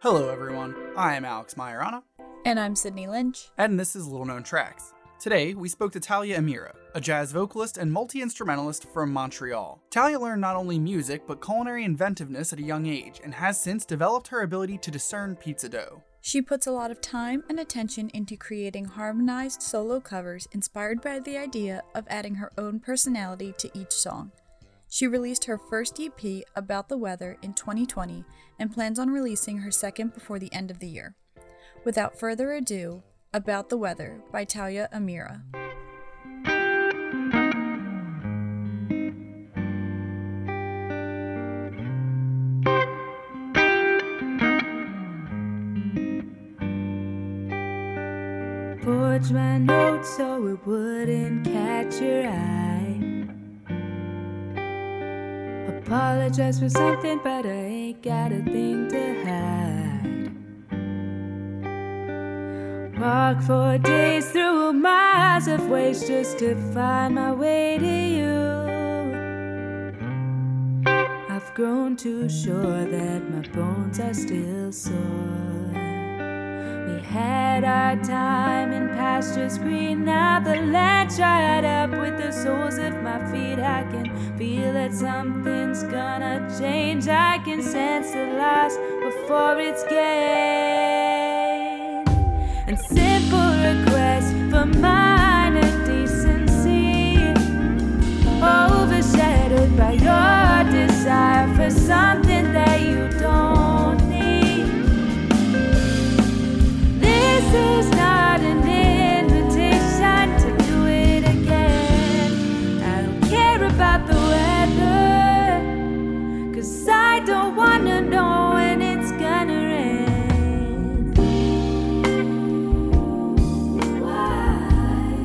Hello everyone, I am Alex Majorana. And I'm Sydney Lynch. And this is Little Known Tracks. Today, we spoke to Talia Amira, a jazz vocalist and multi-instrumentalist from Montreal. Talia learned not only music, but culinary inventiveness at a young age, and has since developed her ability to discern pizza dough. She puts a lot of time and attention into creating harmonized solo covers inspired by the idea of adding her own personality to each song. She released her first EP, About the Weather, in 2020 and plans on releasing her second before the end of the year. Without further ado, About the Weather by Talia Amira. Forged my notes so it wouldn't catch your eye. Apologize for something, but I ain't got a thing to hide. Walk 4 days through miles of waste just to find my way to you. I've grown too sure that my bones are still sore. We had our time in pastures green, now the land dried up with the soles of my feet. I can feel that something's gonna change. I can sense the loss before it's gained. And simple requests for minor decency, overshadowed by your desire for something that you don't need. This is not an invitation to do it again. I don't care about the weather, 'cause I don't wanna know when it's gonna rain. Why?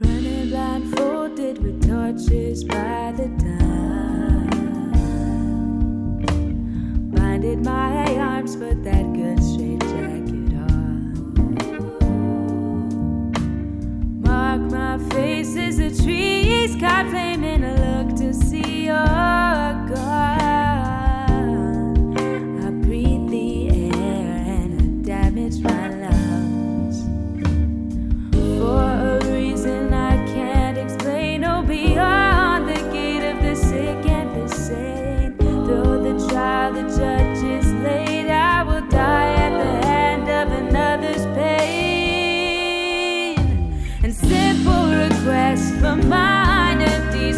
Running blindfolded with torches by the time, blinded my arms, but that good straight jacket on. Mark my face as the trees caught flame, and I look to see your gone. I breathe the air and I damage my lungs for a reason I can't explain. Oh, beyond the gate of the sick and the sane, though the trial, the judge is late, I will die at the hand of another's pain. And simple requests for minor decency,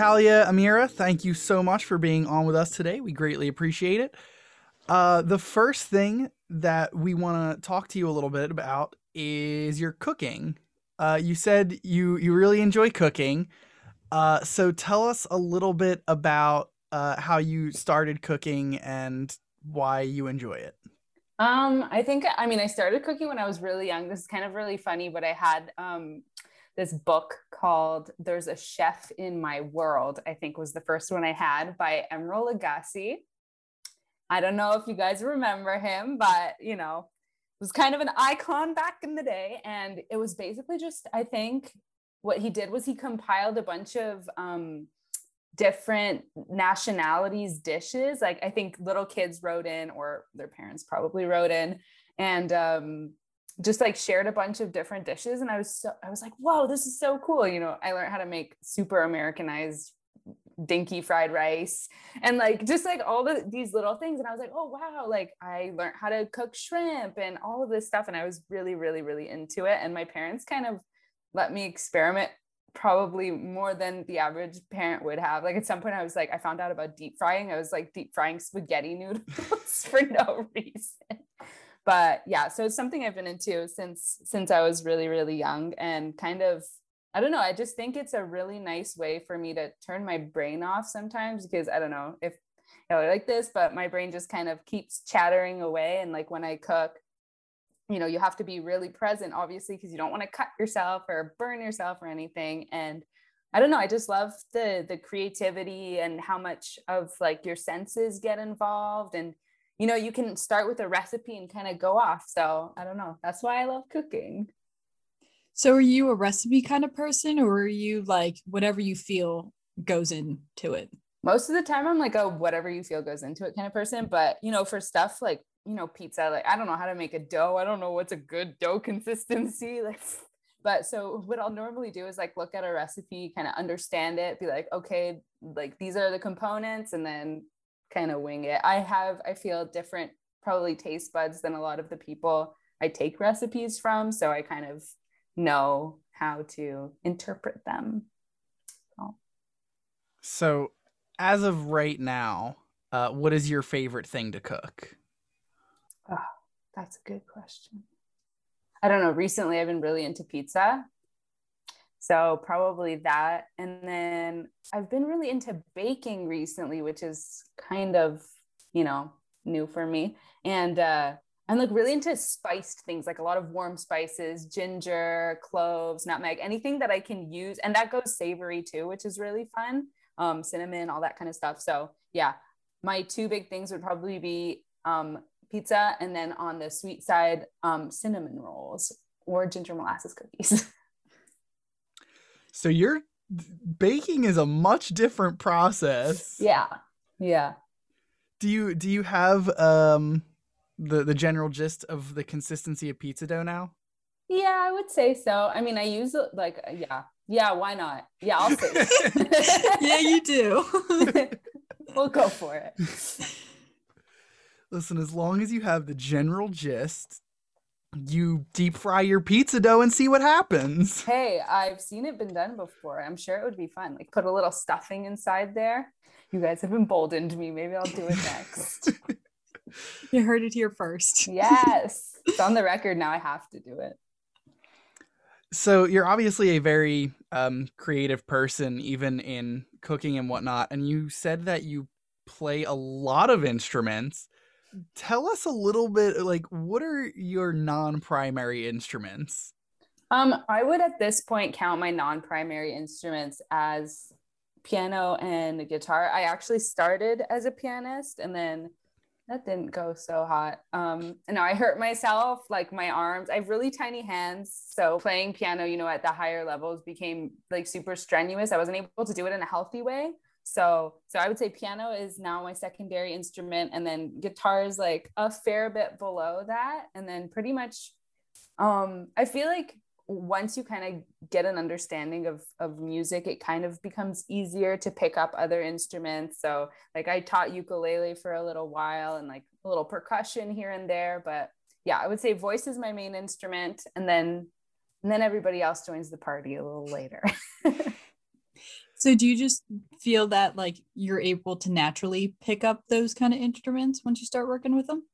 Talia Amira, thank you so much for being on with us today. We greatly appreciate it. The first thing that we want to talk to you a little bit about is your cooking. You said you really enjoy cooking. So tell us a little bit about how you started cooking and why you enjoy it. I started cooking when I was really young. This is kind of really funny, but I had this book called There's a Chef in My World, I think was the first one I had, by Emeril Lagasse. I don't know if you guys remember him, but, you know, it was kind of an icon back in the day. And it was basically just, I think what he did was he compiled a bunch of different nationalities dishes. Like, I think little kids wrote in, or their parents probably wrote in, and just like shared a bunch of different dishes. And I was like, whoa, this is so cool. You know, I learned how to make super Americanized dinky fried rice and like just like all these little things. And I was like, oh wow, like I learned how to cook shrimp and all of this stuff. And I was really, really, really into it. And my parents kind of let me experiment probably more than the average parent would have. Like at some point I was like, I found out about deep frying. I was like deep frying spaghetti noodles for no reason. But yeah, so it's something I've been into since I was really, really young, and kind of, I don't know, I just think it's a really nice way for me to turn my brain off sometimes, because I don't know if I like this, but my brain just kind of keeps chattering away. And like when I cook, you know, you have to be really present, obviously, because you don't want to cut yourself or burn yourself or anything. And I don't know, I just love the creativity and how much of like your senses get involved. And, you know, you can start with a recipe and kind of go off. So I don't know, that's why I love cooking. So are you a recipe kind of person, or are you like whatever you feel goes into it? Most of the time I'm like a whatever you feel goes into it kind of person. But, you know, for stuff like, you know, pizza, like I don't know how to make a dough. I don't know what's a good dough consistency. Like, but so what I'll normally do is like look at a recipe, kind of understand it, be like, okay, like these are the components, and then kind of wing it. I feel different, probably taste buds than a lot of the people I take recipes from. So I kind of know how to interpret them. So as of right now, what is your favorite thing to cook? Oh, that's a good question. I don't know. Recently, I've been really into pizza. So probably that. And then I've been really into baking recently, which is kind of, you know, new for me. And I'm like really into spiced things, like a lot of warm spices, ginger, cloves, nutmeg, anything that I can use. And that goes savory too, which is really fun. Cinnamon, all that kind of stuff. So yeah, my two big things would probably be pizza, and then on the sweet side, cinnamon rolls or ginger molasses cookies. So your baking is a much different process. Yeah. Yeah. Do you have the general gist of the consistency of pizza dough now? Yeah, I would say so. I mean, I use like, yeah, why not? Yeah, I'll say. Yeah, you do. We'll go for it. Listen, as long as you have the general gist, you deep fry your pizza dough and see what happens. Hey, I've seen it been done before. I'm sure it would be fun. Like put a little stuffing inside there. You guys have emboldened me. Maybe I'll do it next. You heard it here first. Yes. It's on the record now. I have to do it. So you're obviously a very creative person, even in cooking and whatnot. And you said that you play a lot of instruments. Tell us a little bit, like, what are your non-primary instruments? I would at this point count my non-primary instruments as piano and guitar. I actually started as a pianist, and then that didn't go so hot. And I hurt myself, like my arms. I have really tiny hands. So playing piano, you know, at the higher levels became like super strenuous. I wasn't able to do it in a healthy way. So I would say piano is now my secondary instrument, and then guitar is like a fair bit below that. And then pretty much, I feel like once you kind of get an understanding of music, it kind of becomes easier to pick up other instruments. So like I taught ukulele for a little while, and like a little percussion here and there, but yeah, I would say voice is my main instrument. And then everybody else joins the party a little later. So do you just feel that like you're able to naturally pick up those kind of instruments once you start working with them?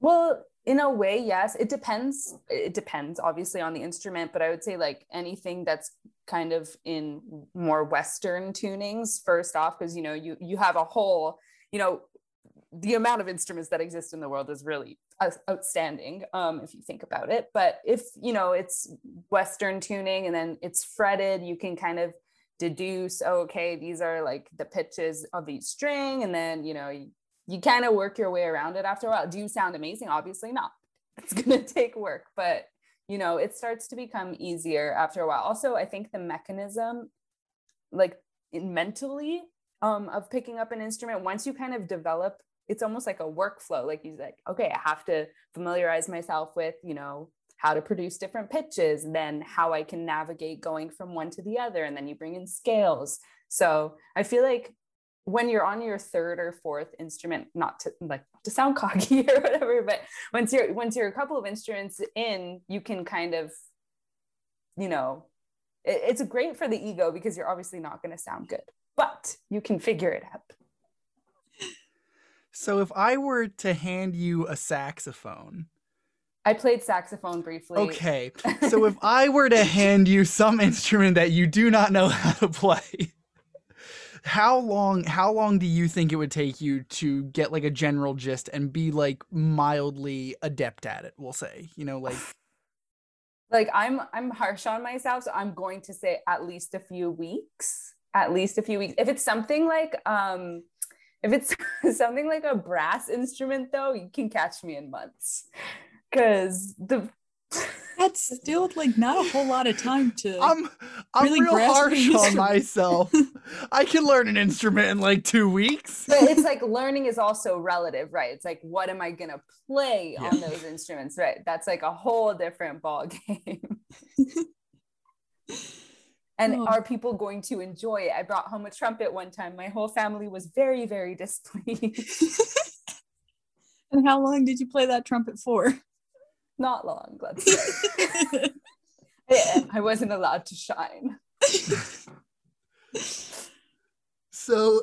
Well, in a way, yes. It depends. It depends obviously on the instrument, but I would say like anything that's kind of in more Western tunings first off, because, you know, you have a whole, you know, the amount of instruments that exist in the world is really outstanding if you think about it. But if, you know, it's Western tuning and then it's fretted, you can kind of deduce, oh, okay, these are like the pitches of each string. And then, you know, you kind of work your way around it after a while. Do you sound amazing? Obviously not. It's going to take work, but you know, it starts to become easier after a while. Also, I think the mechanism, like mentally of picking up an instrument, once you kind of develop, it's almost like a workflow. Like you're like, okay, I have to familiarize myself with, you know, how to produce different pitches, and then how I can navigate going from one to the other. And then you bring in scales. So I feel like when you're on your third or fourth instrument, not to like to sound cocky or whatever, but once you're a couple of instruments in, you can kind of, you know, it's great for the ego because you're obviously not going to sound good, but you can figure it out. So if I were to hand you a saxophone. I played saxophone briefly. Okay. So if I were to hand you some instrument that you do not know how to play, how long do you think it would take you to get like a general gist and be like mildly adept at it, we'll say, you know, like I'm harsh on myself, so I'm going to say at least a few weeks. If it's something like a brass instrument though, you can catch me in months, because that's still like not a whole lot of time to. I'm really real harsh on myself. I can learn an instrument in like 2 weeks. But it's like learning is also relative, right? It's like, what am I gonna play on those instruments, right? That's like a whole different ball game. And are people going to enjoy it? I brought home a trumpet one time. My whole family was very, very displeased. And how long did you play that trumpet for? Not long, let's say. I wasn't allowed to shine. So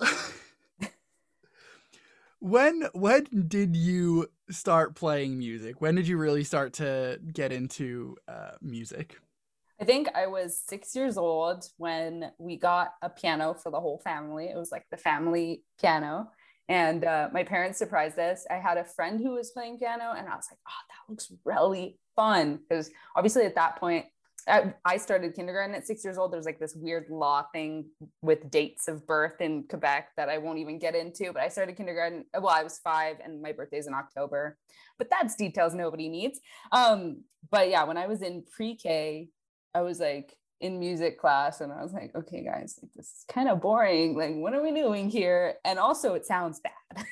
when did you start playing music? When did you really start to get into music? I think I was 6 years old when we got a piano for the whole family. It was like the family piano. And my parents surprised us. I had a friend who was playing piano and I was like, oh, that looks really fun. Because obviously at that point, I started kindergarten at 6 years old. There's like this weird law thing with dates of birth in Quebec that I won't even get into, but I started kindergarten. Well, I was 5 and my birthday's in October, but that's details nobody needs. But yeah, when I was in pre-K, I was like in music class and I was like, okay guys, like, this is kind of boring. Like, what are we doing here? And also it sounds bad,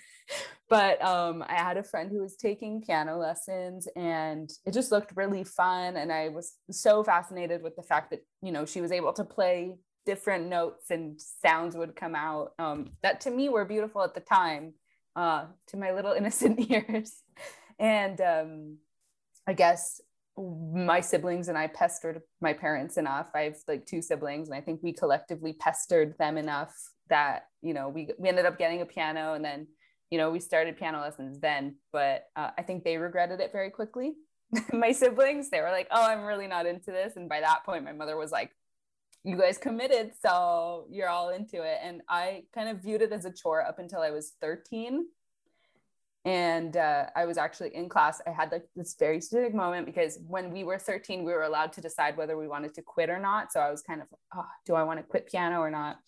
but I had a friend who was taking piano lessons and it just looked really fun. And I was so fascinated with the fact that, you know, she was able to play different notes and sounds would come out that to me were beautiful at the time, to my little innocent ears. And I guess my siblings and I pestered my parents enough. I have like two siblings and I think we collectively pestered them enough that, you know, we ended up getting a piano and then, you know, we started piano lessons then, but I think they regretted it very quickly. My siblings, they were like, oh, I'm really not into this. And by that point, my mother was like, you guys committed, so you're all into it. And I kind of viewed it as a chore up until I was 13. And I was actually in class. I had like this very specific moment because when we were 13, we were allowed to decide whether we wanted to quit or not. So I was kind of like, oh, do I want to quit piano or not?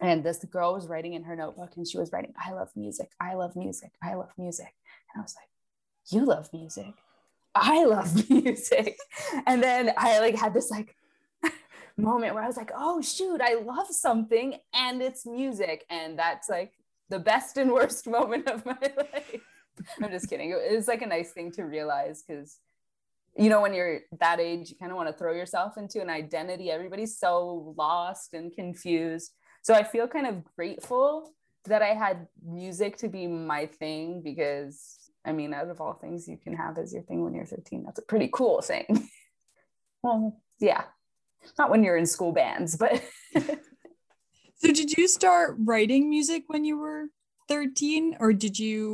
And this girl was writing in her notebook and she was writing, I love music. I love music. I love music. And I was like, you love music. I love music. And then I like had this like moment where I was like, oh shoot, I love something and it's music. And that's like the best and worst moment of my life. I'm just kidding. It was like a nice thing to realize because, you know, when you're that age, you kind of want to throw yourself into an identity. Everybody's so lost and confused. So I feel kind of grateful that I had music to be my thing because, I mean, out of all things you can have as your thing when you're 13, that's a pretty cool thing. Well, yeah, not when you're in school bands, but So did you start writing music when you were 13, or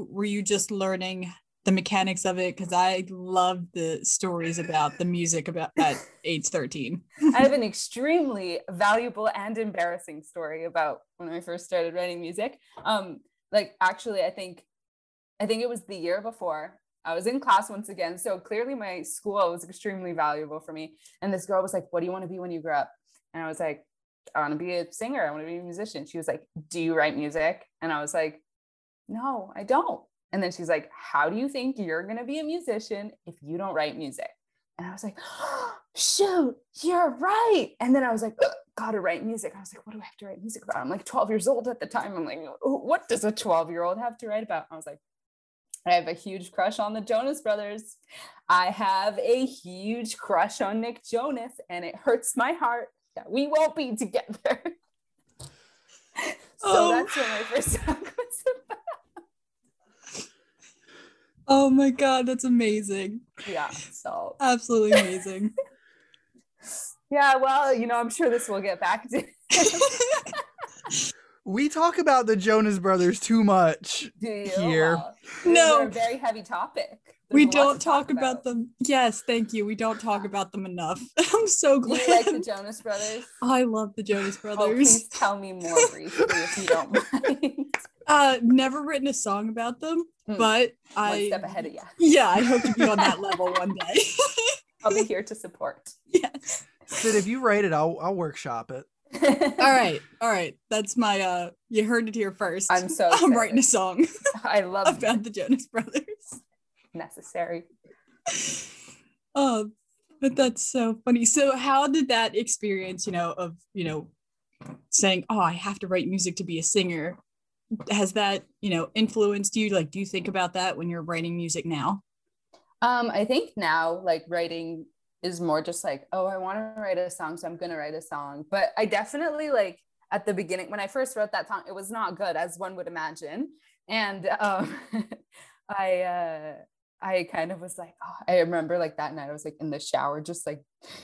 were you just learning the mechanics of it? Because I love the stories about the music about at age 13. I have an extremely valuable and embarrassing story about when I first started writing music. Actually, I think it was the year before. I was in class once again, so clearly my school was extremely valuable for me. And this girl was like, "What do you want to be when you grow up?" And I was like, "I want to be a singer. I want to be a musician." She was like, "Do you write music?" And I was like, "No, I don't." And then she's like, "How do you think you're going to be a musician if you don't write music?" And I was like, "Oh, shoot, you're right." And then I was like, "Gotta write music." I was like, "What do I have to write music about?" I'm like 12 years old at the time. I'm like, "What does a 12-year-old have to write about?" I was like, "I have a huge crush on the Jonas Brothers. I have a huge crush on Nick Jonas, and it hurts my heart that we won't be together." That's what my first song was about. Oh my God, that's amazing. Yeah, so. Absolutely amazing. Yeah, well, I'm sure this will get back to We talk about the Jonas Brothers too much here. Wow. No. They're a very heavy topic. We don't talk about them. Yes, thank you. We don't talk about them enough. I'm so glad. You like the Jonas Brothers? I love the Jonas Brothers. Oh, please tell me more briefly if you don't mind. Never written a song about them, but one step ahead of you. Yeah, I hope to be on that level one day. I'll be here to support. Yes. Sid, if you write it, I'll workshop it. All right. That's my you heard it here first. I'm so excited. I'm writing a song. I love about it. The Jonas Brothers. Necessary. Oh, but that's so funny. So how did that experience, saying, "Oh, I have to write music to be a singer," has that, influenced you? Like, do you think about that when you're writing music now? I think now, like, writing is more just like, "Oh, I want to write a song, so I'm going to write a song." But I definitely, like, at the beginning, when I first wrote that song, it was not good, as one would imagine. And I kind of was like, oh, I remember, like, that night I was like in the shower, just like,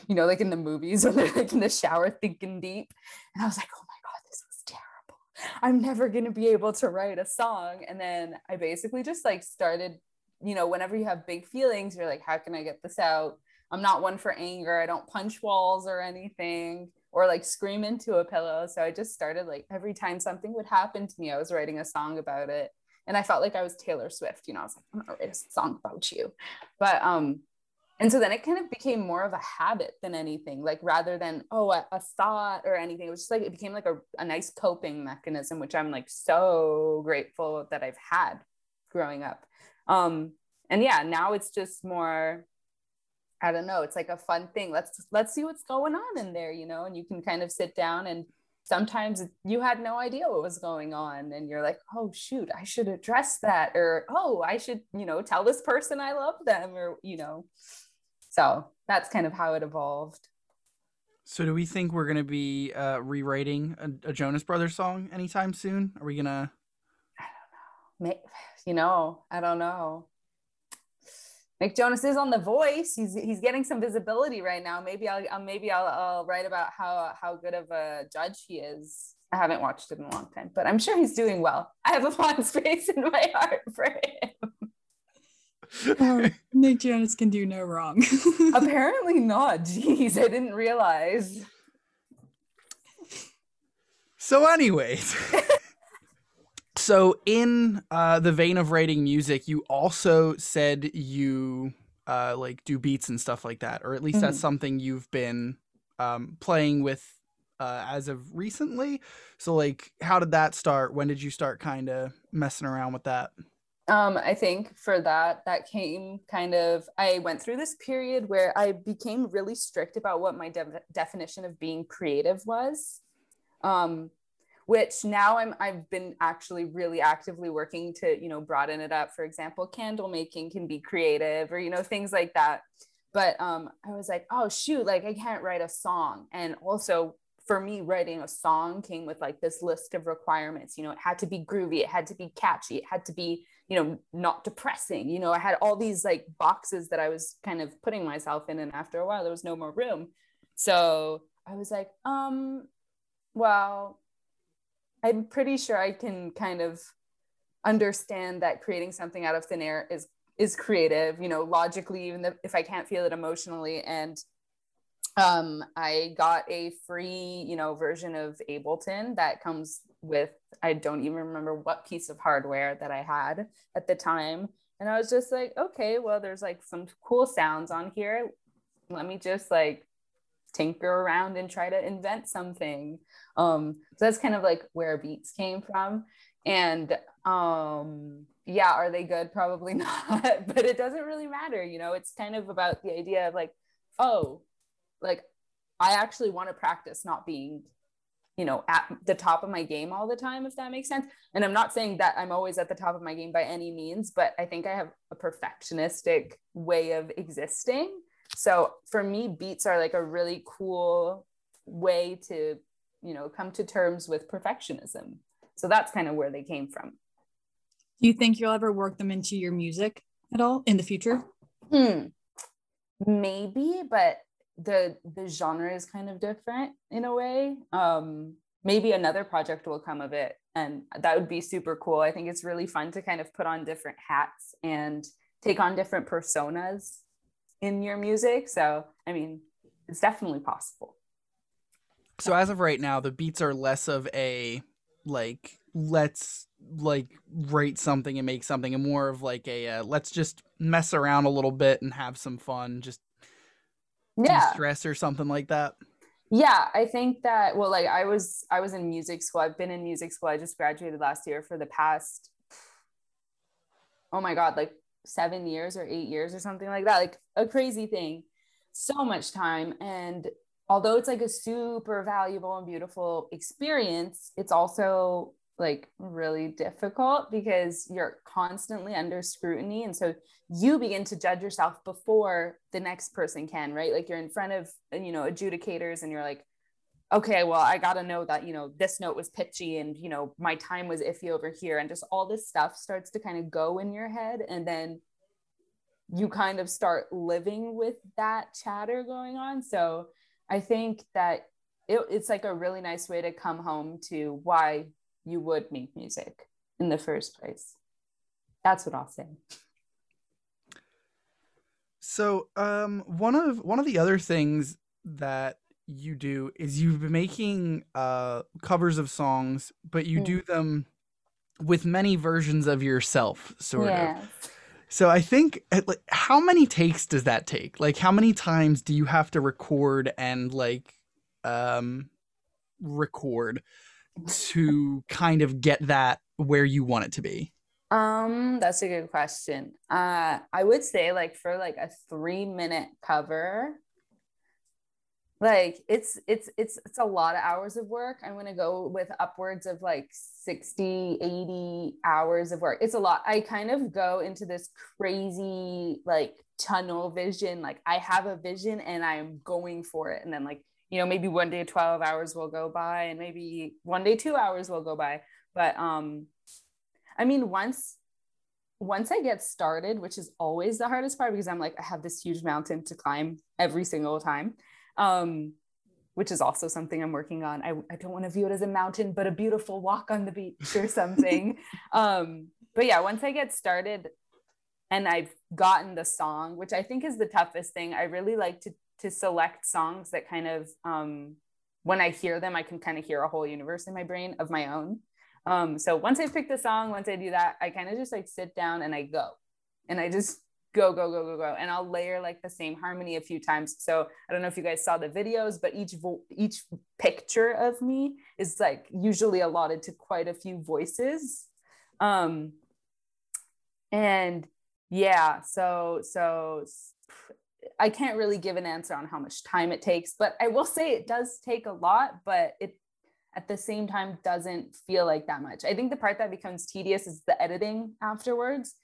like in the movies when they're like in the shower thinking deep. And I was like, "Oh my God, this was terrible. I'm never going to be able to write a song." And then I basically just like started, whenever you have big feelings, you're like, "How can I get this out?" I'm not one for anger. I don't punch walls or anything, or like scream into a pillow. So I just started, like, every time something would happen to me, I was writing a song about it. And I felt like I was Taylor Swift, I was like, "I'm gonna write a song about you." But, and so then it kind of became more of a habit than anything, like, rather than, a thought or anything. It was just like, it became like a nice coping mechanism, which I'm like so grateful that I've had growing up. And yeah, now it's just more, I don't know, it's like a fun thing. Let's see what's going on in there, and you can kind of sit down, and sometimes you had no idea what was going on, and you're like, "Oh, shoot, I should address that," or, "Oh, I should, tell this person I love them," or, so that's kind of how it evolved. So do we think we're going to be rewriting a Jonas Brothers song anytime soon? Are we going to? I don't know. I don't know. Nick Jonas is on The Voice. He's getting some visibility right now. Maybe I'll write about how good of a judge he is. I haven't watched him in a long time, but I'm sure he's doing well. I have a fond space in my heart for him. Nick Jonas can do no wrong. Apparently not. Jeez, I didn't realize. So anyways. So in the vein of writing music, you also said you like do beats and stuff like that, or at least that's something you've been playing with as of recently. So, like, how did that start? When did you start kind of messing around with that? I think for that came kind of, I went through this period where I became really strict about what my definition of being creative was. Which now I've been actually really actively working to, broaden it up. For example, candle making can be creative, or, things like that. But I was like, "Oh, shoot, like, I can't write a song." And also for me, writing a song came with like this list of requirements. It had to be groovy. It had to be catchy. It had to be, not depressing. I had all these like boxes that I was kind of putting myself in. And after a while, there was no more room. So I was like, Well, I'm pretty sure I can kind of understand that creating something out of thin air is creative, you know, logically, even if I can't feel it emotionally. And I got a free, you know, version of Ableton that comes with, I don't even remember what piece of hardware that I had at the time. And I was just like, okay, well, there's like some cool sounds on here. Let me just like tinker around and try to invent something. So that's kind of like where beats came from. And yeah, are they good? Probably not, but it doesn't really matter. You know, it's kind of about the idea of like, oh, like I actually want to practice not being, you know, at the top of my game all the time, if that makes sense. And I'm not saying that I'm always at the top of my game by any means, but I think I have a perfectionistic way of existing. So for me, beats are like a really cool way to, you know, come to terms with perfectionism. So that's kind of where they came from. Do you think you'll ever work them into your music at all in the future? Maybe, but the genre is kind of different in a way. Maybe another project will come of it, and that would be super cool. I think it's really fun to kind of put on different hats and take on different personas in your music. So, I mean, it's definitely possible. So as of right now, the beats are less of a, like, let's like write something and make something, and more of like a, let's just mess around a little bit and have some fun, just stress or something like that. Yeah, I think that, well, like I was in music school. I've been in music school. I just graduated last year. For the past, oh my God, like 7 years or 8 years or something like that, like a crazy thing, so much time. And although it's like a super valuable and beautiful experience, it's also like really difficult because you're constantly under scrutiny. And so you begin to judge yourself before the next person can, right? Like you're in front of, you know, adjudicators, and you're like, okay, well, I got to know that, you know, this note was pitchy and, you know, my time was iffy over here. And just all this stuff starts to kind of go in your head. And then you kind of start living with that chatter going on. So I think that it's like a really nice way to come home to why you would make music in the first place. That's what I'll say. So one of the other things that you do is you've been making covers of songs, but you do them with many versions of yourself, sort of. So I think, like, how many takes does that take? Like, how many times do you have to record and like record to kind of get that where you want it to be? That's a good question. I would say like for like a 3-minute cover, like it's a lot of hours of work. I'm going to go with upwards of like 60, 80 hours of work. It's a lot. I kind of go into this crazy like tunnel vision. Like I have a vision and I'm going for it. And then like, you know, maybe one day 12 hours will go by, and maybe one day 2 hours will go by. But I mean, once I get started, which is always the hardest part, because I'm like, I have this huge mountain to climb every single time. Which is also something I'm working on. I don't want to view it as a mountain, but a beautiful walk on the beach or something. But yeah, once I get started and I've gotten the song, which I think is the toughest thing, I really like to select songs that kind of, when I hear them, I can kind of hear a whole universe in my brain of my own. So once I pick the song, once I do that, I kind of just like sit down and I go, and I just go. And I'll layer like the same harmony a few times. So I don't know if you guys saw the videos, but each picture of me is like usually allotted to quite a few voices. And yeah, so I can't really give an answer on how much time it takes, but I will say it does take a lot, but it at the same time doesn't feel like that much. I think the part that becomes tedious is the editing afterwards.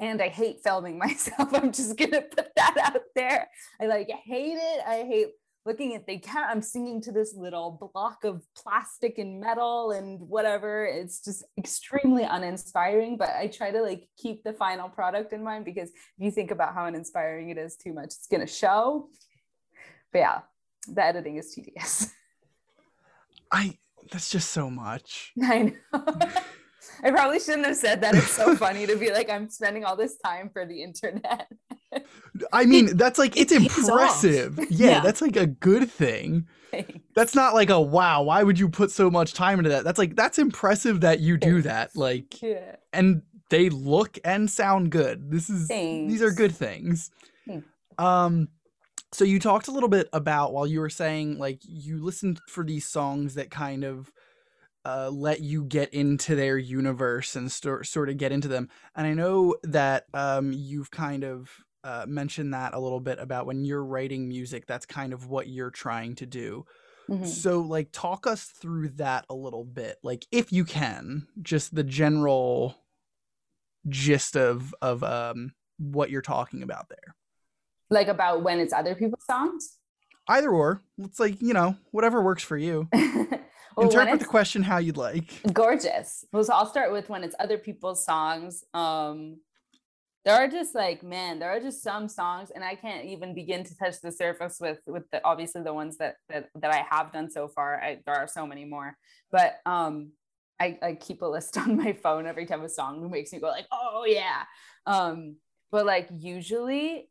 And I hate filming myself. I'm just going to put that out there. I like hate it. I hate looking at the camera. I'm singing to this little block of plastic and metal and whatever. It's just extremely uninspiring, but I try to like keep the final product in mind, because if you think about how uninspiring it is too much, it's going to show. But yeah, the editing is tedious. I that's just so much. I know. I probably shouldn't have said that. It's so funny to be like, I'm spending all this time for the internet. I mean, that's like, it's impressive. Yeah, that's like a good thing. Thanks. That's not like a, wow, why would you put so much time into that? That's like, that's impressive that you do that. Like, yeah. And they look and sound good. This is, these are good things. Thanks. So you talked a little bit about, while you were saying, like, you listened for these songs that kind of let you get into their universe and sort of get into them. And I know that you've kind of mentioned that a little bit about when you're writing music, that's kind of what you're trying to do. Mm-hmm. So, like, talk us through that a little bit. Like, if you can, just the general gist of what you're talking about there. Like, about when it's other people's songs? Either or. It's like, you know, whatever works for you. Well, interpret the question how you'd like. Gorgeous. Well, so I'll start with when it's other people's songs. There are just like, man, there are just some songs, and I can't even begin to touch the surface with the, obviously the ones that I have done so far. There are so many more. But I keep a list on my phone every time a song makes me go like, oh, yeah. But like usually,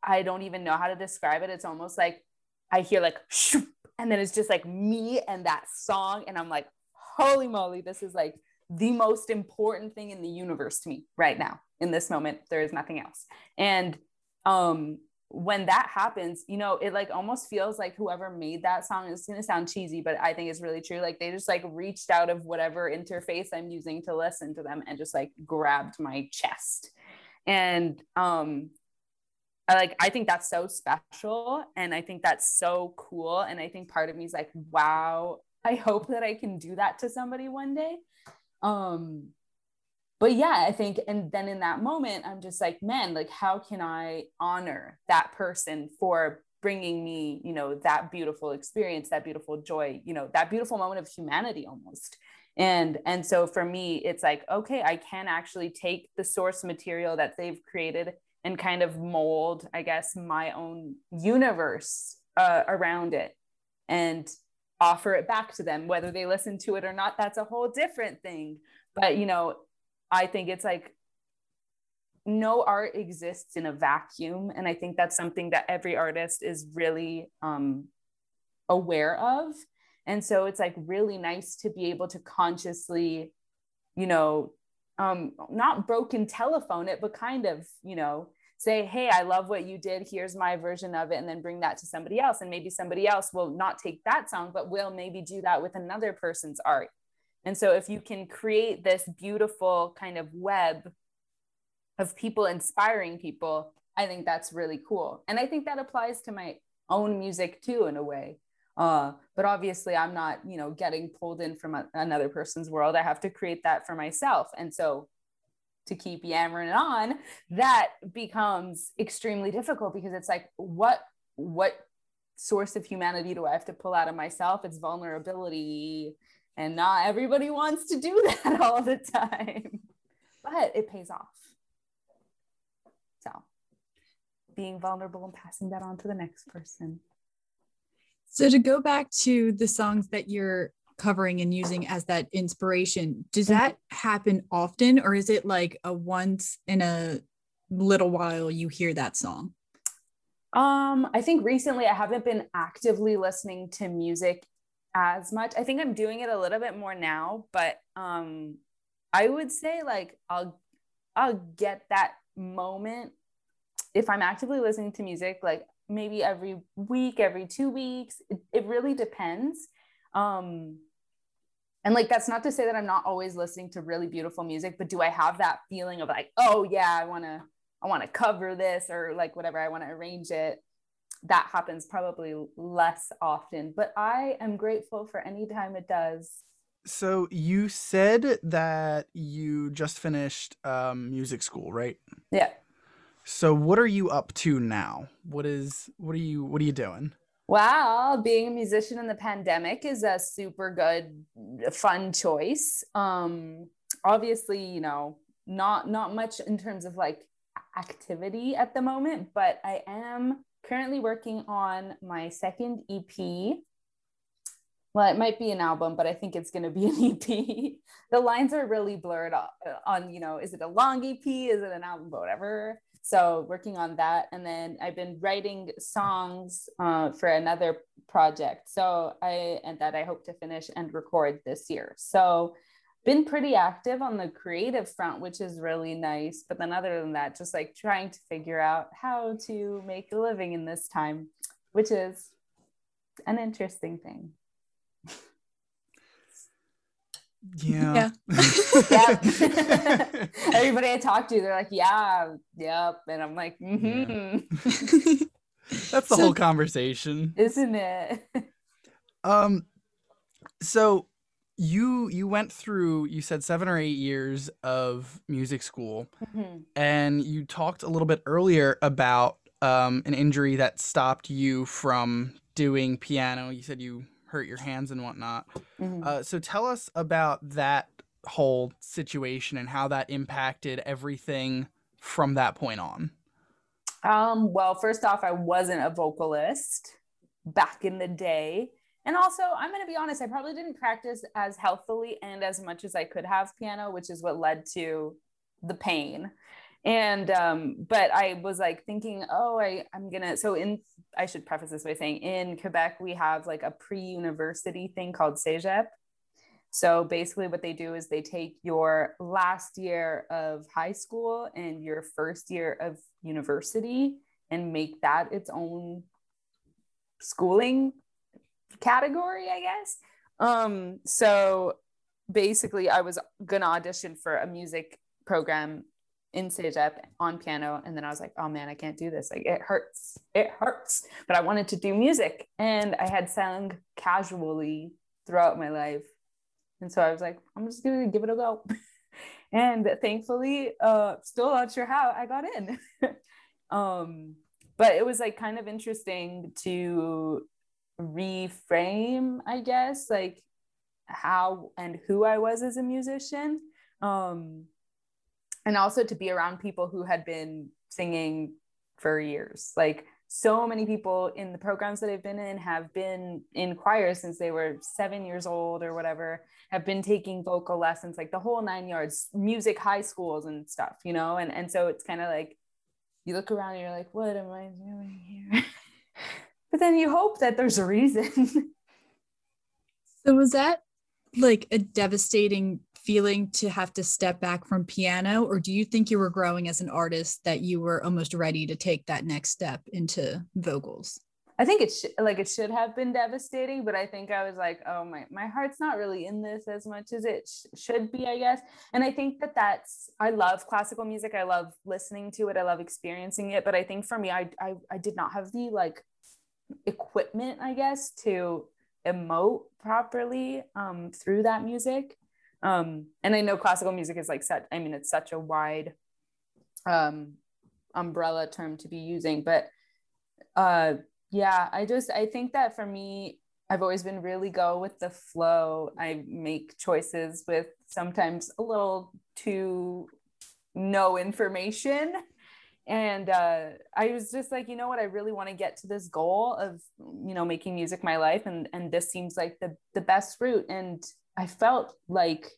I don't even know how to describe it. It's almost like I hear like, shoop, and then it's just like me and that song. And I'm like, holy moly, this is like the most important thing in the universe to me right now. In this moment, there is nothing else. And when that happens, you know, it like almost feels like whoever made that song, it's going to sound cheesy, but I think it's really true. Like they just like reached out of whatever interface I'm using to listen to them and just like grabbed my chest. And, I think that's so special. And I think that's so cool. And I think part of me is like, wow, I hope that I can do that to somebody one day. But yeah, I think, and then in that moment, I'm just like, man, like, how can I honor that person for bringing me, you know, that beautiful experience, that beautiful joy, you know, that beautiful moment of humanity almost. And so for me, it's like, okay, I can actually take the source material that they've created and kind of mold, I guess, my own universe around it and offer it back to them. Whether they listen to it or not, that's a whole different thing. But, you know, I think it's like no art exists in a vacuum. And I think that's something that every artist is really aware of. And so it's like really nice to be able to consciously, you know, not broken telephone it, but kind of, you know, say, hey, I love what you did. Here's my version of it. And then bring that to somebody else. And maybe somebody else will not take that song, but will maybe do that with another person's art. And so if you can create this beautiful kind of web of people inspiring people, I think that's really cool. And I think that applies to my own music too, in a way. But obviously I'm not, you know, getting pulled in from another person's world. I have to create that for myself. And so to keep yammering on, that becomes extremely difficult because it's like, what source of humanity do I have to pull out of myself? It's vulnerability. And not everybody wants to do that all the time, but it pays off. So being vulnerable and passing that on to the next person. So to go back to the songs that you're covering and using as that inspiration, does that happen often, or is it like a once in a little while you hear that song? I think recently I haven't been actively listening to music as much. I think I'm doing it a little bit more now, but I would say like I'll get that moment if I'm actively listening to music, like maybe every week, every 2 weeks. It really depends. And like that's not to say that I'm not always listening to really beautiful music, but do I have that feeling of like, oh yeah, I want to cover this, or like whatever, I want to arrange it? That happens probably less often, but I am grateful for any time it does. So you said that you just finished music school, right? Yeah. So what are you up to now? What are you doing? Well, being a musician in the pandemic is a super good, fun choice. Obviously, you know, not much in terms of like activity at the moment, but I am currently working on my second EP. Well, it might be an album, but I think it's going to be an EP. The lines are really blurred on, you know, is it a long EP? Is it an album? Whatever. So working on that. And then I've been writing songs for another project. So I hope to finish and record this year. So been pretty active on the creative front, which is really nice. But then other than that, just like trying to figure out how to make a living in this time, which is an interesting thing. Yeah. Everybody I talk to, they're like, yeah, yep, and I'm like, mm-hmm. Yeah. That's the whole conversation, isn't it? So you went through, you said 7 or 8 years of music school, mm-hmm. and you talked a little bit earlier about an injury that stopped you from doing piano. You said you hurt your hands and whatnot. Mm-hmm. So tell us about that whole situation and how that impacted everything from that point on. Well, first off, I wasn't a vocalist back in the day. And also, I'm going to be honest, I probably didn't practice as healthily and as much as I could have piano, which is what led to the pain. And, but I was like thinking, oh, I should preface this by saying in Quebec, we have like a pre-university thing called cégep. So basically what they do is they take your last year of high school and your first year of university and make that its own schooling category, I guess. So basically I was going to audition for a music program in cégep on piano, and then I was like, oh man, I can't do this, like it hurts, but I wanted to do music, and I had sung casually throughout my life, and so I was like, I'm just gonna give it a go. And thankfully still not sure how I got in. But it was like kind of interesting to reframe, I guess, like how and who I was as a musician. And also to be around people who had been singing for years. Like so many people in the programs that I've been in have been in choir since they were 7 years old or whatever, have been taking vocal lessons, like the whole 9 yards, music high schools and stuff, you know? And so it's kind of like, you look around and you're like, what am I doing here? But then you hope that there's a reason. So was that like a devastating feeling to have to step back from piano, or do you think you were growing as an artist that you were almost ready to take that next step into vocals? I think it should have been devastating, but I think I was like, oh, my heart's not really in this as much as it should be, I guess. And I think that's, I love classical music. I love listening to it. I love experiencing it. But I think for me, I did not have the like equipment, I guess, to emote properly through that music. And I know classical music is like it's such a wide umbrella term to be using, but I think that for me, I've always been really go with the flow. I make choices with sometimes a little too no information. And I was just like, you know what, I really want to get to this goal of, you know, making music my life. And this seems like the best route. And I felt like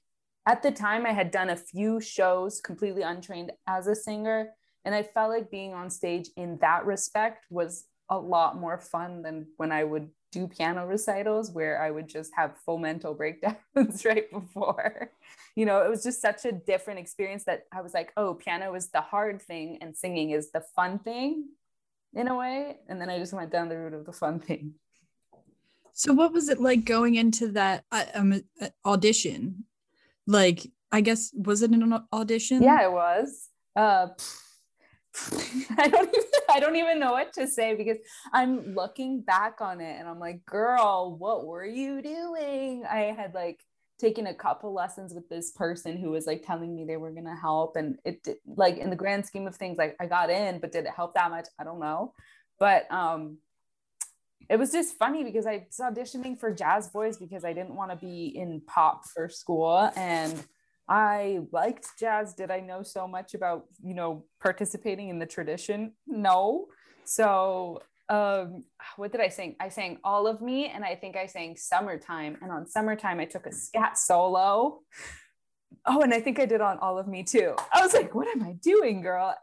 at the time I had done a few shows completely untrained as a singer. And I felt like being on stage in that respect was a lot more fun than when I would do piano recitals, where I would just have full mental breakdowns right before. You know, it was just such a different experience that I was like, oh, piano is the hard thing and singing is the fun thing in a way. And then I just went down the route of the fun thing. So what was it like going into that audition? Like, I guess, was it an audition? Yeah, it was. I don't even know what to say, because I'm looking back on it and I'm like, girl, what were you doing? I had like taken a couple lessons with this person who was like telling me they were going to help. And it did, like in the grand scheme of things, like I got in, but did it help that much? I don't know. But, it was just funny because I was auditioning for jazz voice because I didn't want to be in pop for school. And I liked jazz. Did I know so much about, you know, participating in the tradition? No. So what did I sing? I sang All of Me, and I think I sang Summertime. And on Summertime, I took a scat solo. Oh, and I think I did on All of Me too. I was like, what am I doing, girl?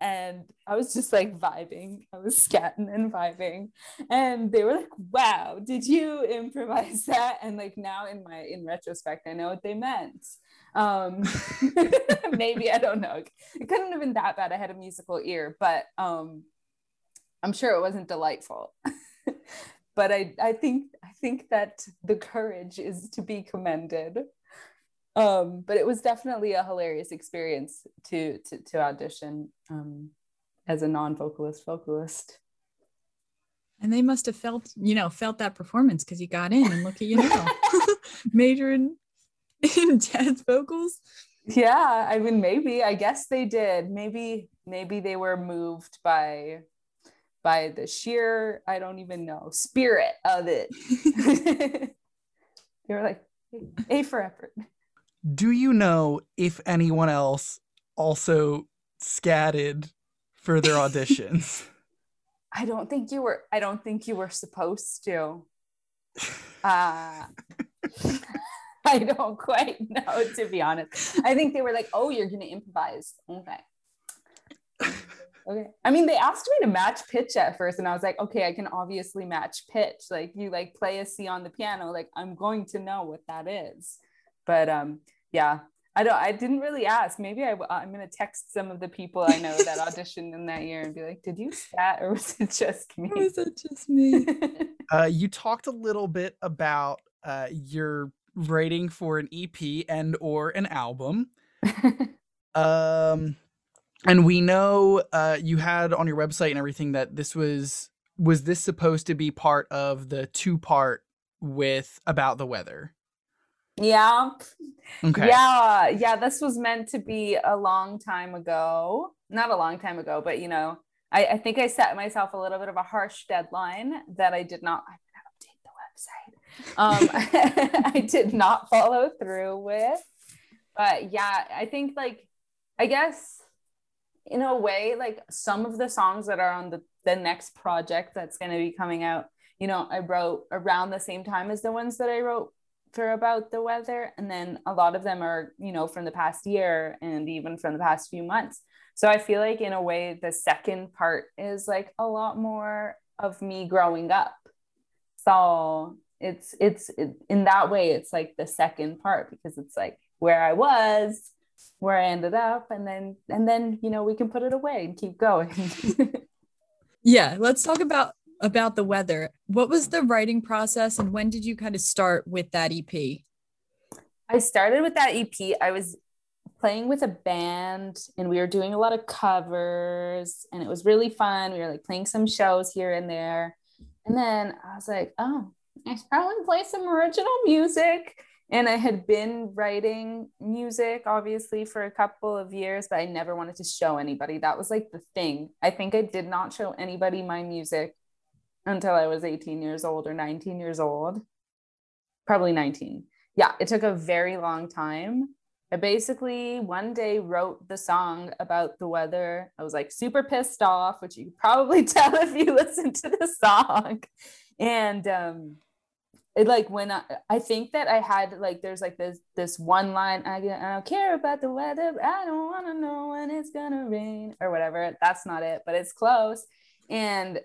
And I was just like vibing. I was scatting and vibing. And they were like, wow, did you improvise that? And like now in retrospect, I know what they meant. Maybe, I don't know. It couldn't have been that bad. I had a musical ear, but I'm sure it wasn't delightful. But I think that the courage is to be commended. But it was definitely a hilarious experience to audition as a non-vocalist vocalist. And they must have felt that performance, because you got in, and look at you now, major in jazz vocals. Yeah, I mean, maybe. I guess they did. Maybe they were moved by the sheer, I don't even know, spirit of it. They were like, A for effort. Do you know if anyone else also scatted for their auditions? I don't think you were supposed to. I don't quite know, to be honest. I think they were like, oh, you're going to improvise. Okay. I mean, they asked me to match pitch at first, and I was like, okay, I can obviously match pitch. Like, you like play a C on the piano. Like, I'm going to know what that is. But yeah, I didn't really ask. Maybe I'm going to text some of the people I know that auditioned in that year and be like, did you scat, or was it just me? Was it just me? You talked a little bit about your writing for an EP and or an album. And we know you had on your website and everything that this was this supposed to be part of the two-part with About the Weather? Yeah. Okay. Yeah. This was meant to be a long time ago. Not a long time ago, but I think I set myself a little bit of a harsh deadline that I did not update the website. I did not follow through with. But yeah, I think I guess in a way, some of the songs that are on the next project that's going to be coming out, I wrote around the same time as the ones that I wrote for About the Weather, and then a lot of them are from the past year and even from the past few months. So I feel like in a way the second part is a lot more of me growing up, so it's in that way it's the second part, because it's where I was, where I ended up, and then we can put it away and keep going. Yeah, let's talk about the Weather. What was the writing process, and when did you kind of start with that EP? I started with that EP. I was playing with a band, and we were doing a lot of covers, and it was really fun. We were playing some shows here and there. And then I was like, oh, I should probably play some original music. And I had been writing music, obviously, for a couple of years, but I never wanted to show anybody. That was the thing. I think I did not show anybody my music until I was 18 years old or 19 years old, probably 19. Yeah, it took a very long time. I basically one day wrote the song About the Weather. I was super pissed off, which you could probably tell if you listen to the song. And I think that I had there's this one line, I don't care about the weather, but I don't want to know when it's gonna rain or whatever. That's not it, but it's close. And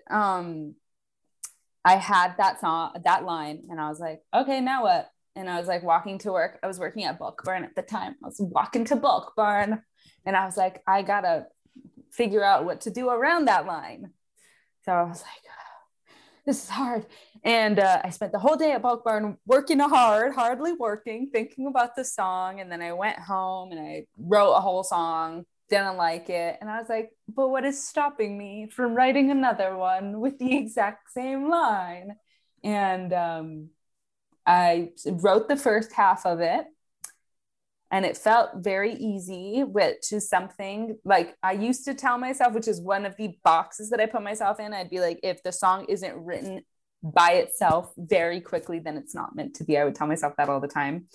I had that line, and I was like, okay, now what? And I was walking to work. I was working at Bulk Barn at the time. I was walking to Bulk Barn, and I was like, I gotta figure out what to do around that line. So I was like, oh, this is hard. And I spent the whole day at Bulk Barn working hardly working, thinking about the song. And then I went home and I wrote a whole song. Didn't like it, and I was like, but what is stopping me from writing another one with the exact same line? And I wrote the first half of it, and it felt very easy, which is something I used to tell myself, which is one of the boxes that I put myself in. I'd be like, if the song isn't written by itself very quickly, then it's not meant to be. I would tell myself that all the time.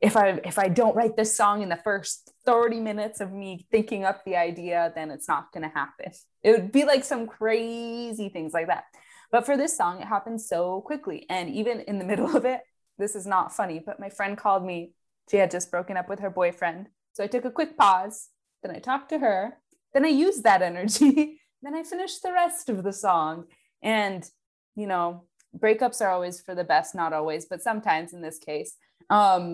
If I don't write this song in the first 30 minutes of me thinking up the idea, then it's not going to happen. It would be some crazy things like that. But for this song, it happened so quickly. And even in the middle of it, this is not funny, but my friend called me. She had just broken up with her boyfriend. So I took a quick pause. Then I talked to her. Then I used that energy. Then I finished the rest of the song. And, you know, breakups are always for the best, not always, but sometimes in this case. What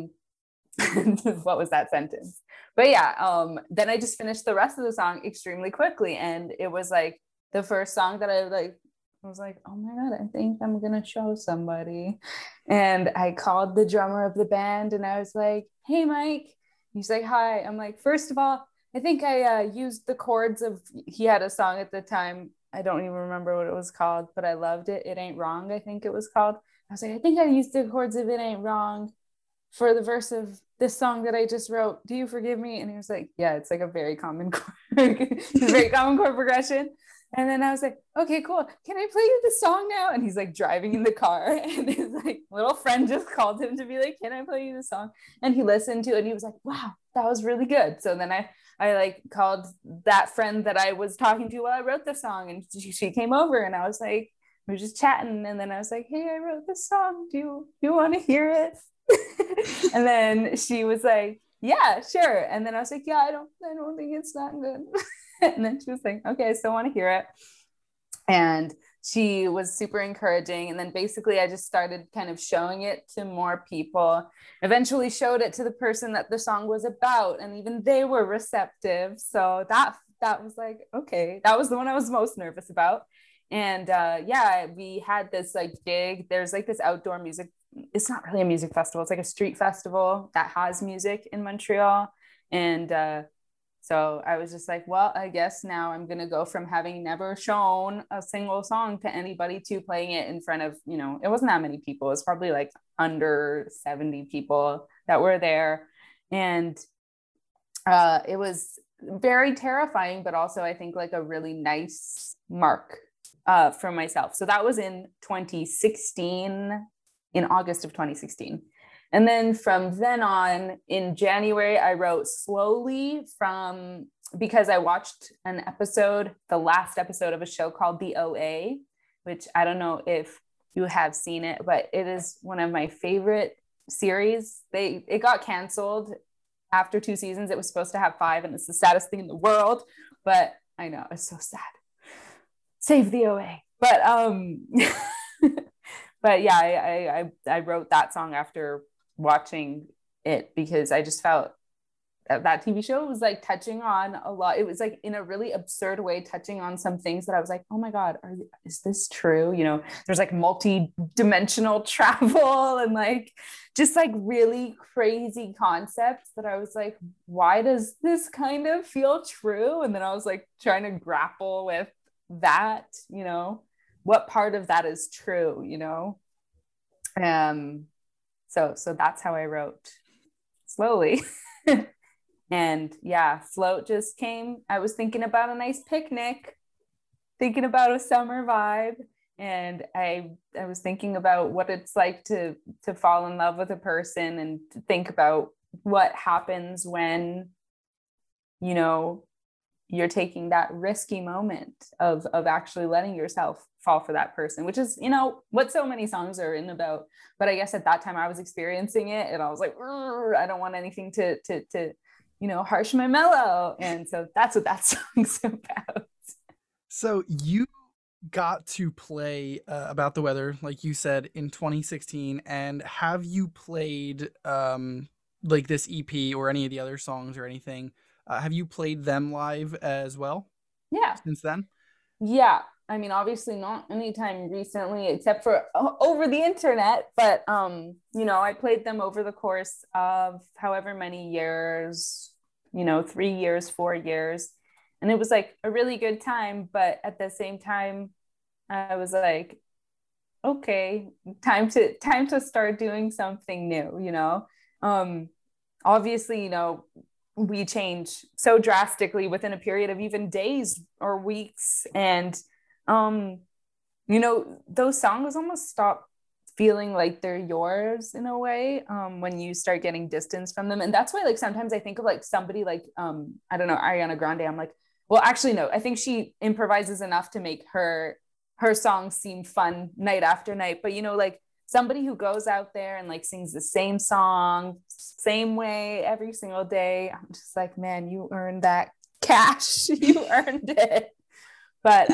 was that sentence? But yeah, then I just finished the rest of the song extremely quickly. And it was like the first song that I was like, oh my God, I think I'm going to show somebody. And I called the drummer of the band and I was like, hey, Mike. He's like, hi. I'm like, first of all, I think I used the chords of, he had a song at the time. I don't even remember what it was called, but I loved it. It Ain't Wrong, I think it was called. I was like, I think I used the chords of It Ain't Wrong for the verse of this song that I just wrote. Do you forgive me? And he was like, yeah, it's like a very common chord, very common chord progression. And then I was like, okay, cool. Can I play you the song now? And he's like driving in the car and his like little friend just called him to be like, can I play you the song? And he listened to it and he was like, wow, that was really good. So then I like called that friend that I was talking to while I wrote the song, and she came over and I was like, we were just chatting. And then I was like, hey, I wrote this song. Do you want to hear it? And then she was like, yeah, sure. And then I was like, yeah, I don't think it's that good. And then she was like, okay, I still want to hear it. And she was super encouraging. And then basically I just started kind of showing it to more people, eventually showed it to the person that the song was about. And even they were receptive. So that was like, okay, that was the one I was most nervous about. And yeah, we had this like gig. There's like this outdoor music. It's not really a music festival. It's like a street festival that has music in Montreal. And so I was just like, well, I guess now I'm going to go from having never shown a single song to anybody to playing it in front of, you know, it wasn't that many people. It's probably like under 70 people that were there. And it was very terrifying, but also I think like a really nice mark for myself. So that was in 2016, in August of 2016. And then from then on, in January, I wrote slowly because I watched an episode, the last episode of a show called The OA, which I don't know if you have seen it, but it is one of my favorite series. It got canceled after 2 seasons. It was supposed to have 5, and it's the saddest thing in the world, but I know, it's so sad. Save The OA. But, but yeah, I wrote that song after watching it because I just felt that TV show was like touching on a lot. It was like in a really absurd way touching on some things that I was like, oh my God, is this true? You know, there's like multi-dimensional travel and like just like really crazy concepts that I was like, why does this kind of feel true? And then I was like trying to grapple with that, you know, what part of that is true, you know? So that's how I wrote slowly. And yeah, float just came. I was thinking about a nice picnic, thinking about a summer vibe. And I was thinking about what it's like to fall in love with a person and to think about what happens when, you know, you're taking that risky moment of actually letting yourself fall for that person, which is, you know, what so many songs are in about. But I guess at that time I was experiencing it and I was like, I don't want anything to, you know, harsh my mellow. And so that's what that song's about. So you got to play About the Weather, like you said, in 2016. And have you played like this EP or any of the other songs or anything? Have you played them live as well? Yeah. Since then? Yeah. I mean, obviously not anytime recently, except for over the internet. But, you know, I played them over the course of however many years, you know, 3 years, 4 years. And it was like a really good time. But at the same time, I was like, okay, time to start doing something new, you know? Obviously, you know, we change so drastically within a period of even days or weeks. And, you know, those songs almost stop feeling like they're yours in a way, when you start getting distance from them. And that's why, like, sometimes I think of like somebody like, I don't know, Ariana Grande. I'm like, well, actually, no, I think she improvises enough to make her her songs seem fun night after night, but you know, like somebody who goes out there and like sings the same song, same way every single day, I'm just like, man, you earned that cash. You earned it. But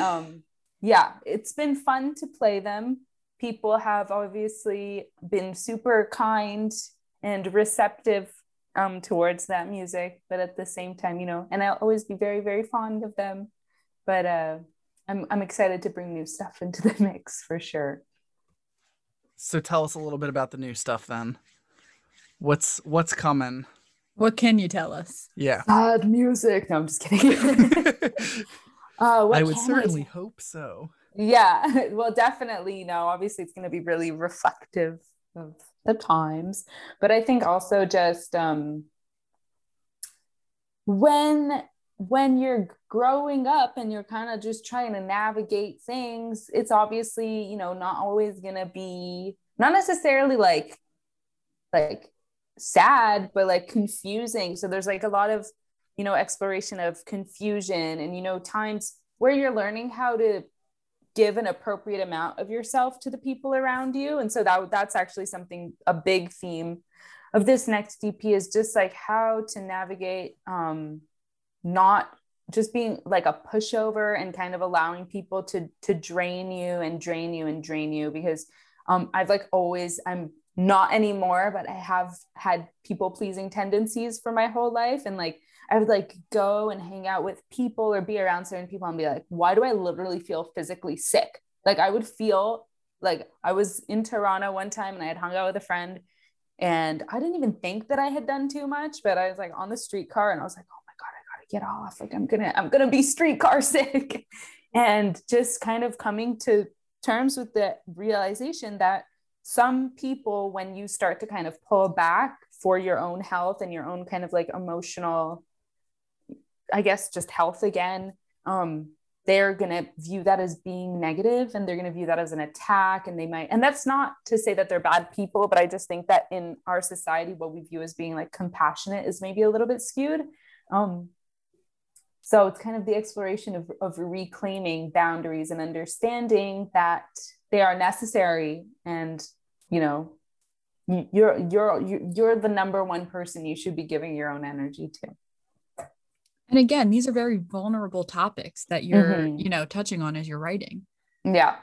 yeah, it's been fun to play them. People have obviously been super kind and receptive towards that music, but at the same time, you know, and I'll always be very, very fond of them, but I'm excited to bring new stuff into the mix for sure. So tell us a little bit about the new stuff then. What's coming? What can you tell us? Yeah. Sad music. No, I'm just kidding. I would certainly hope so. Yeah, well, definitely, you know, obviously it's going to be really reflective of the times, but I think also just when you're growing up and you're kind of just trying to navigate things, it's obviously, you know, not always going to be, not necessarily like sad, but like confusing. So there's like a lot of, you know, exploration of confusion and, you know, times where you're learning how to give an appropriate amount of yourself to the people around you. And so that's actually something, a big theme of this next EP is just like how to navigate not just being like a pushover and kind of allowing people to drain you, because I've like always, I'm not anymore, but I have had people pleasing tendencies for my whole life. And like, I would like go and hang out with people or be around certain people and be like, why do I literally feel physically sick? Like I would feel like, I was in Toronto one time and I had hung out with a friend and I didn't even think that I had done too much, but I was like on the streetcar and I was like, oh my God, I gotta get off. Like I'm gonna be streetcar sick. And just kind of coming to terms with the realization that some people, when you start to kind of pull back for your own health and your own kind of like emotional, I guess, just health again, they're going to view that as being negative and they're going to view that as an attack. And they might, and that's not to say that they're bad people, but I just think that in our society, what we view as being like compassionate is maybe a little bit skewed. So it's kind of the exploration of reclaiming boundaries and understanding that they are necessary. And, you know, you're the number one person you should be giving your own energy to. And again, these are very vulnerable topics that you're, you know, touching on as you're writing. Yeah,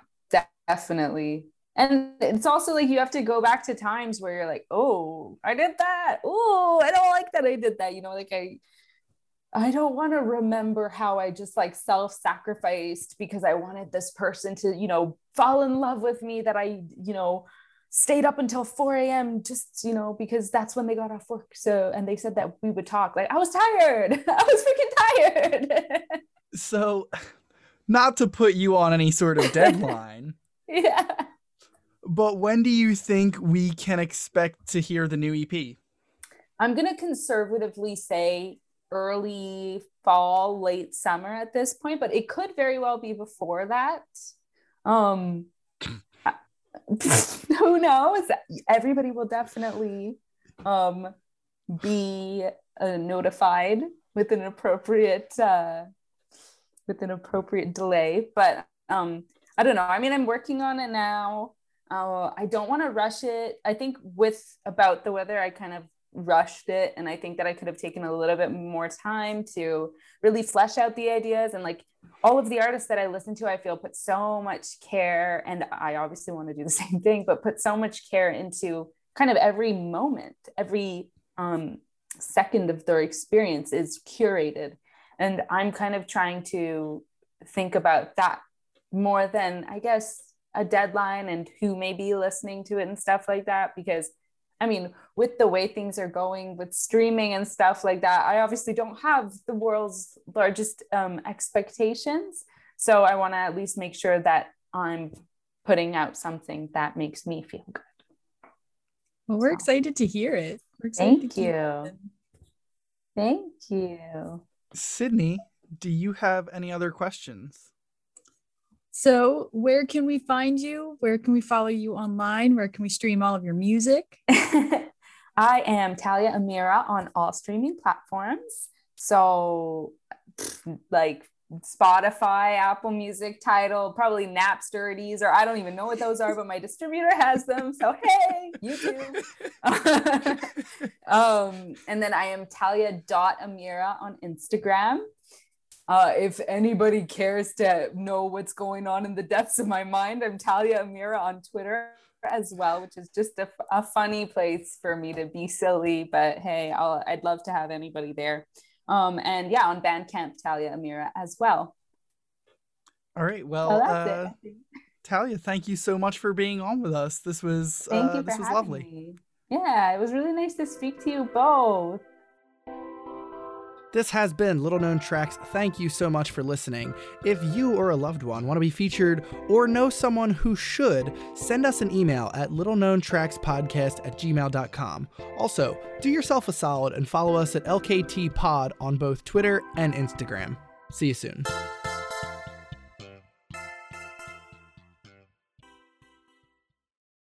definitely. And it's also like, you have to go back to times where you're like, oh, I did that. Oh, I don't like that I did that. You know, like I don't want to remember how I just like self-sacrificed because I wanted this person to, you know, fall in love with me, that I, you know, stayed up until 4 a.m. just, you know, because that's when they got off work. So, and they said that we would talk. Like, I was tired. I was freaking tired. So, not to put you on any sort of deadline. Yeah. But when do you think we can expect to hear the new EP? I'm going to conservatively say early fall, late summer at this point, but it could very well be before that. Who knows? Everybody will definitely be notified with an appropriate delay. But I don't know. I mean, I'm working on it now. I don't want to rush it. I think with About the Weather, I kind of rushed it, and I think that I could have taken a little bit more time to really flesh out the ideas. And like all of the artists that I listen to, I feel put so much care, and I obviously want to do the same thing, but put so much care into kind of every moment, every second of their experience is curated. And I'm kind of trying to think about that more than, I guess, a deadline and who may be listening to it and stuff like that, because I mean, with the way things are going with streaming and stuff like that, I obviously don't have the world's largest expectations. So I want to at least make sure that I'm putting out something that makes me feel good. Well, we're excited to hear it. Thank you. Sydney, do you have any other questions? So where can we find you? Where can we follow you online? Where can we stream all of your music? I am Talia Amira on all streaming platforms. So like Spotify, Apple Music, Tidal, probably Napsterdies, or I don't even know what those are, but my distributor has them. So hey, YouTube. And then I am Talia.Amira on Instagram. If anybody cares to know what's going on in the depths of my mind, I'm Talia Amira on Twitter as well, which is just a funny place for me to be silly, but hey, I'd love to have anybody there. And yeah, on Bandcamp, Talia Amira as well. All right, well, Talia, thank you so much for being on with us. This was lovely. Me. Yeah, it was really nice to speak to you both. This has been Little Known Tracks. Thank you so much for listening. If you or a loved one want to be featured or know someone who should, send us an email at littleknowntrackspodcast@gmail.com. Also, do yourself a solid and follow us at LKT Pod on both Twitter and Instagram. See you soon.